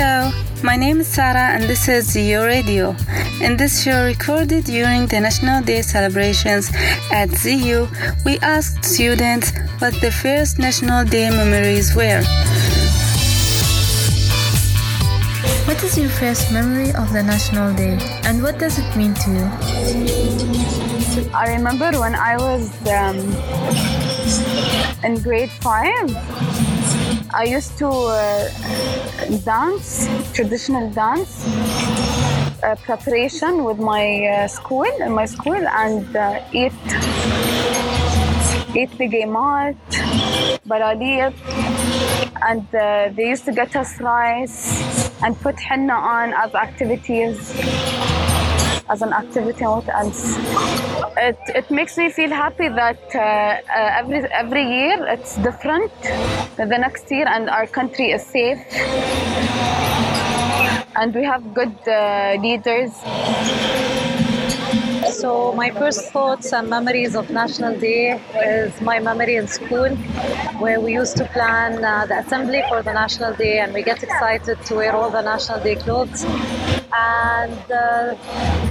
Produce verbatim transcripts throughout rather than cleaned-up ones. Hello, my name is Sarah and this is Z U Radio. In this show recorded during the National Day celebrations at Z U, we asked students what the first National Day memories were. What is your first memory of the National Day and what does it mean to you? I remember when I was um, in grade five, I used to uh, dance, traditional dance uh, preparation with my uh, school, in my school, and uh, eat, eat the gamat, baraliyat, and uh, they used to get us rice and put henna on as activities, as an activity. What else? It it makes me feel happy that uh, uh, every every year it's different the next year, and our country is safe and we have good uh, leaders. So my first thoughts and memories of National Day is my memory in school, where we used to plan uh, the assembly for the National Day, and we get excited to wear all the National Day clothes. And uh,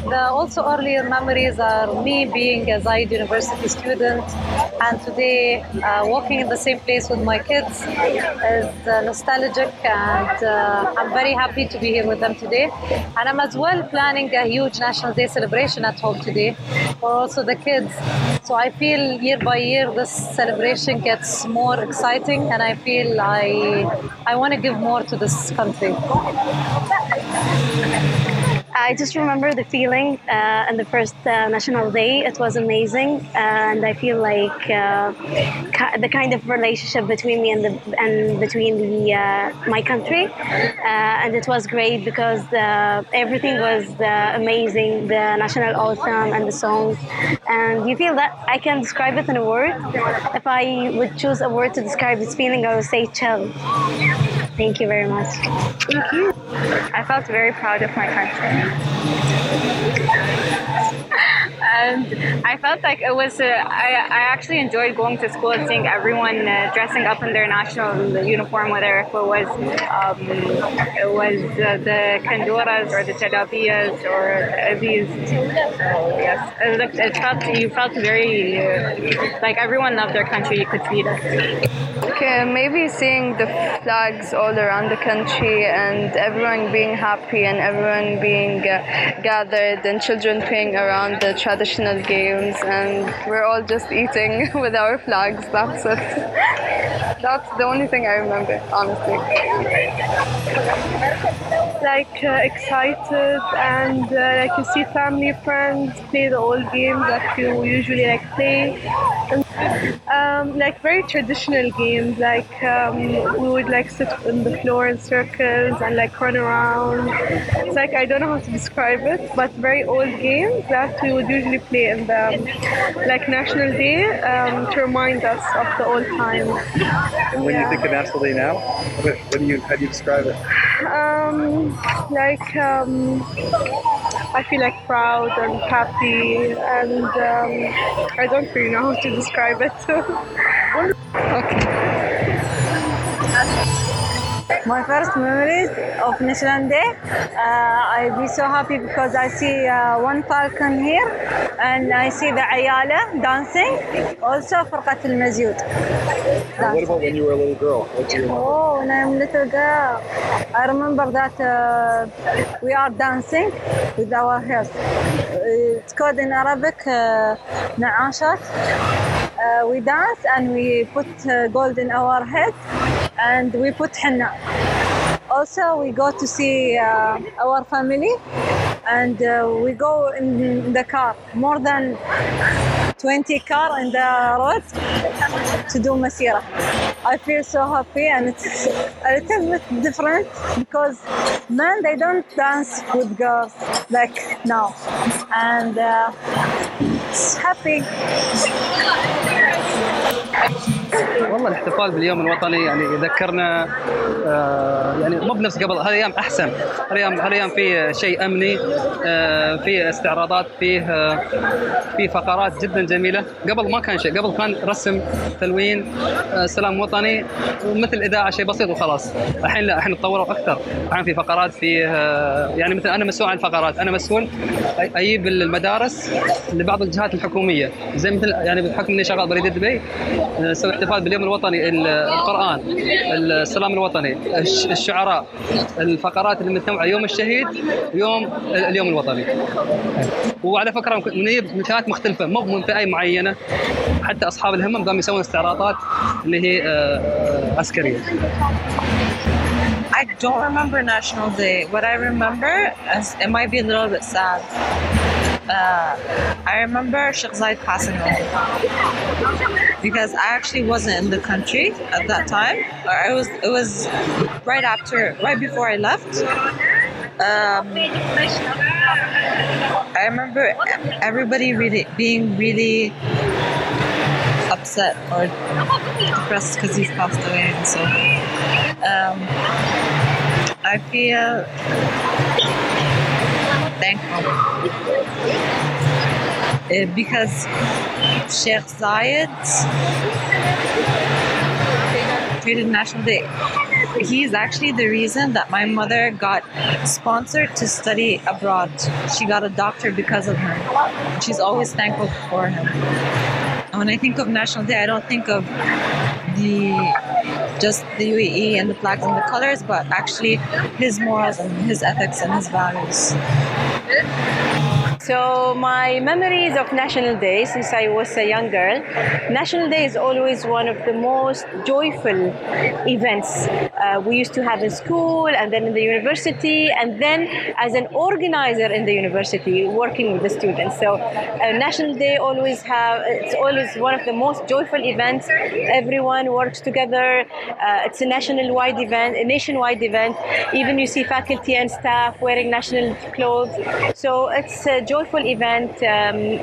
the also earlier memories are me being a Zayed University student, and today uh, walking in the same place with my kids is uh, nostalgic, and uh, I'm very happy to be here with them today. And I'm as well planning a huge National Day celebration at home today for also the kids. So I feel year by year this celebration gets more exciting, and I feel I, I want to give more to this country. I just remember the feeling uh, on the first uh, National Day. It was amazing, and I feel like uh, ki- the kind of relationship between me and the and between the uh, my country, uh, and it was great because the, everything was uh, amazing. The national anthem and the songs, and you feel that I can describe it in a word. If I would choose a word to describe this feeling, I would say chill. Thank you very much. Thank you. I felt very proud of my country. And I felt like it was, uh, I, I actually enjoyed going to school and seeing everyone uh, dressing up in their national uniform, whether if it was, um, it was uh, the kanduras or the tadabiyas or the Aziz. Uh, yes, it, looked, it felt, you felt very, uh, like everyone loved their country, you could see that. Okay, maybe seeing the flags all around the country and everyone being happy and everyone being uh, gathered and children playing around the traditional games, and we're all just eating with our flags, that's it. That's the only thing I remember, honestly. Like uh, excited, and uh, like you see family, friends play the old games that you usually like play. And, um, like very traditional games. Like um, we would like sit on the floor in circles and like run around. It's like I don't know how to describe it, but very old games that we would usually play in the like National Day um, to remind us of the old times. And when yeah. you think of National Day now, what, what do you how do you describe it? Um, like um, I feel like proud and happy, and um, I don't really know how to describe it. Okay. My first memories of National Day, uh, I'd be so happy because I see uh, one falcon here, and I see the Ayala dancing, also Farqat Al-Mazyood. What about when you were a little girl? What do you remember? Oh, when I'm a little girl, I remember that uh, we are dancing with our hairs. It's called in Arabic, naashat. Uh, we dance and we put uh, gold in our head. And we put henna. Also, we go to see uh, our family, and uh, we go in the car, more than twenty cars in the road to do Masirah. I feel so happy, and it's a little bit different because men, they don't dance with girls like now. And uh, it's happy. والله الاحتفال باليوم الوطني يعني يذكرنا آه يعني مو بنفس قبل. هالايام احسن، هالايام هالايام في شيء امني، آه في استعراضات، فيه آه في فقرات جدا جميله. قبل ما كان شيء، قبل كان رسم، تلوين، آه سلام وطني، مثل اذاعه شيء بسيط وخلاص. الحين لا، الحين تطوروا اكثر، الحين في فقرات، في آه يعني مثل انا مسؤول عن الفقرات، انا مسؤول اجيب المدارس لبعض الجهات الحكوميه، زي مثل يعني بحكم اني شغال بريد دبي نسوي احتفال باليوم الوطني، القرآن، السلام الوطني، الشعراء، الفقرات المتنوعة، يوم الشهيد، يوم اليوم الوطني. وعلى فكرة من فئات مختلفة، مو من فئة معينة، حتى أصحاب الهمم قاموا يسوون استعراضات اللي هي عسكرية. I don't remember National Day. What I remember is, it might be a little bit sad. Uh, I remember Sheikh Zayed passing away, because I actually wasn't in the country at that time. Or it was it was right after, right before I left. Um, I remember everybody really being really upset or depressed because he's passed away, and so um, I feel thankful. Because Sheikh Zayed created National Day. He's actually the reason that my mother got sponsored to study abroad. She got a doctor because of him. She's always thankful for him. And when I think of National Day, I don't think of the just the U A E and the flags and the colors, but actually his morals and his ethics and his values. So my memories of National Day, since I was a young girl, National Day is always one of the most joyful events uh, we used to have in school, and then in the university, and then as an organizer in the university working with the students. So uh, National Day always have, it's always one of the most joyful events. Everyone works together. Uh, it's a national-wide event, a nationwide event. Even you see faculty and staff wearing national clothes. So it's a joy joyful event. Um,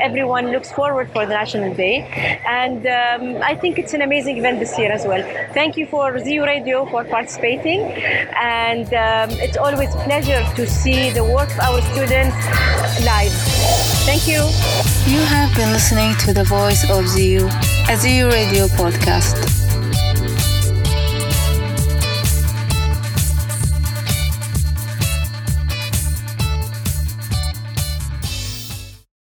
everyone looks forward for the National Day, and um, I think it's an amazing event this year as well. Thank you for Z U Radio for participating, and um, it's always a pleasure to see the work of our students live. Thank you. You have been listening to the voice of Z U, a Z U Radio podcast.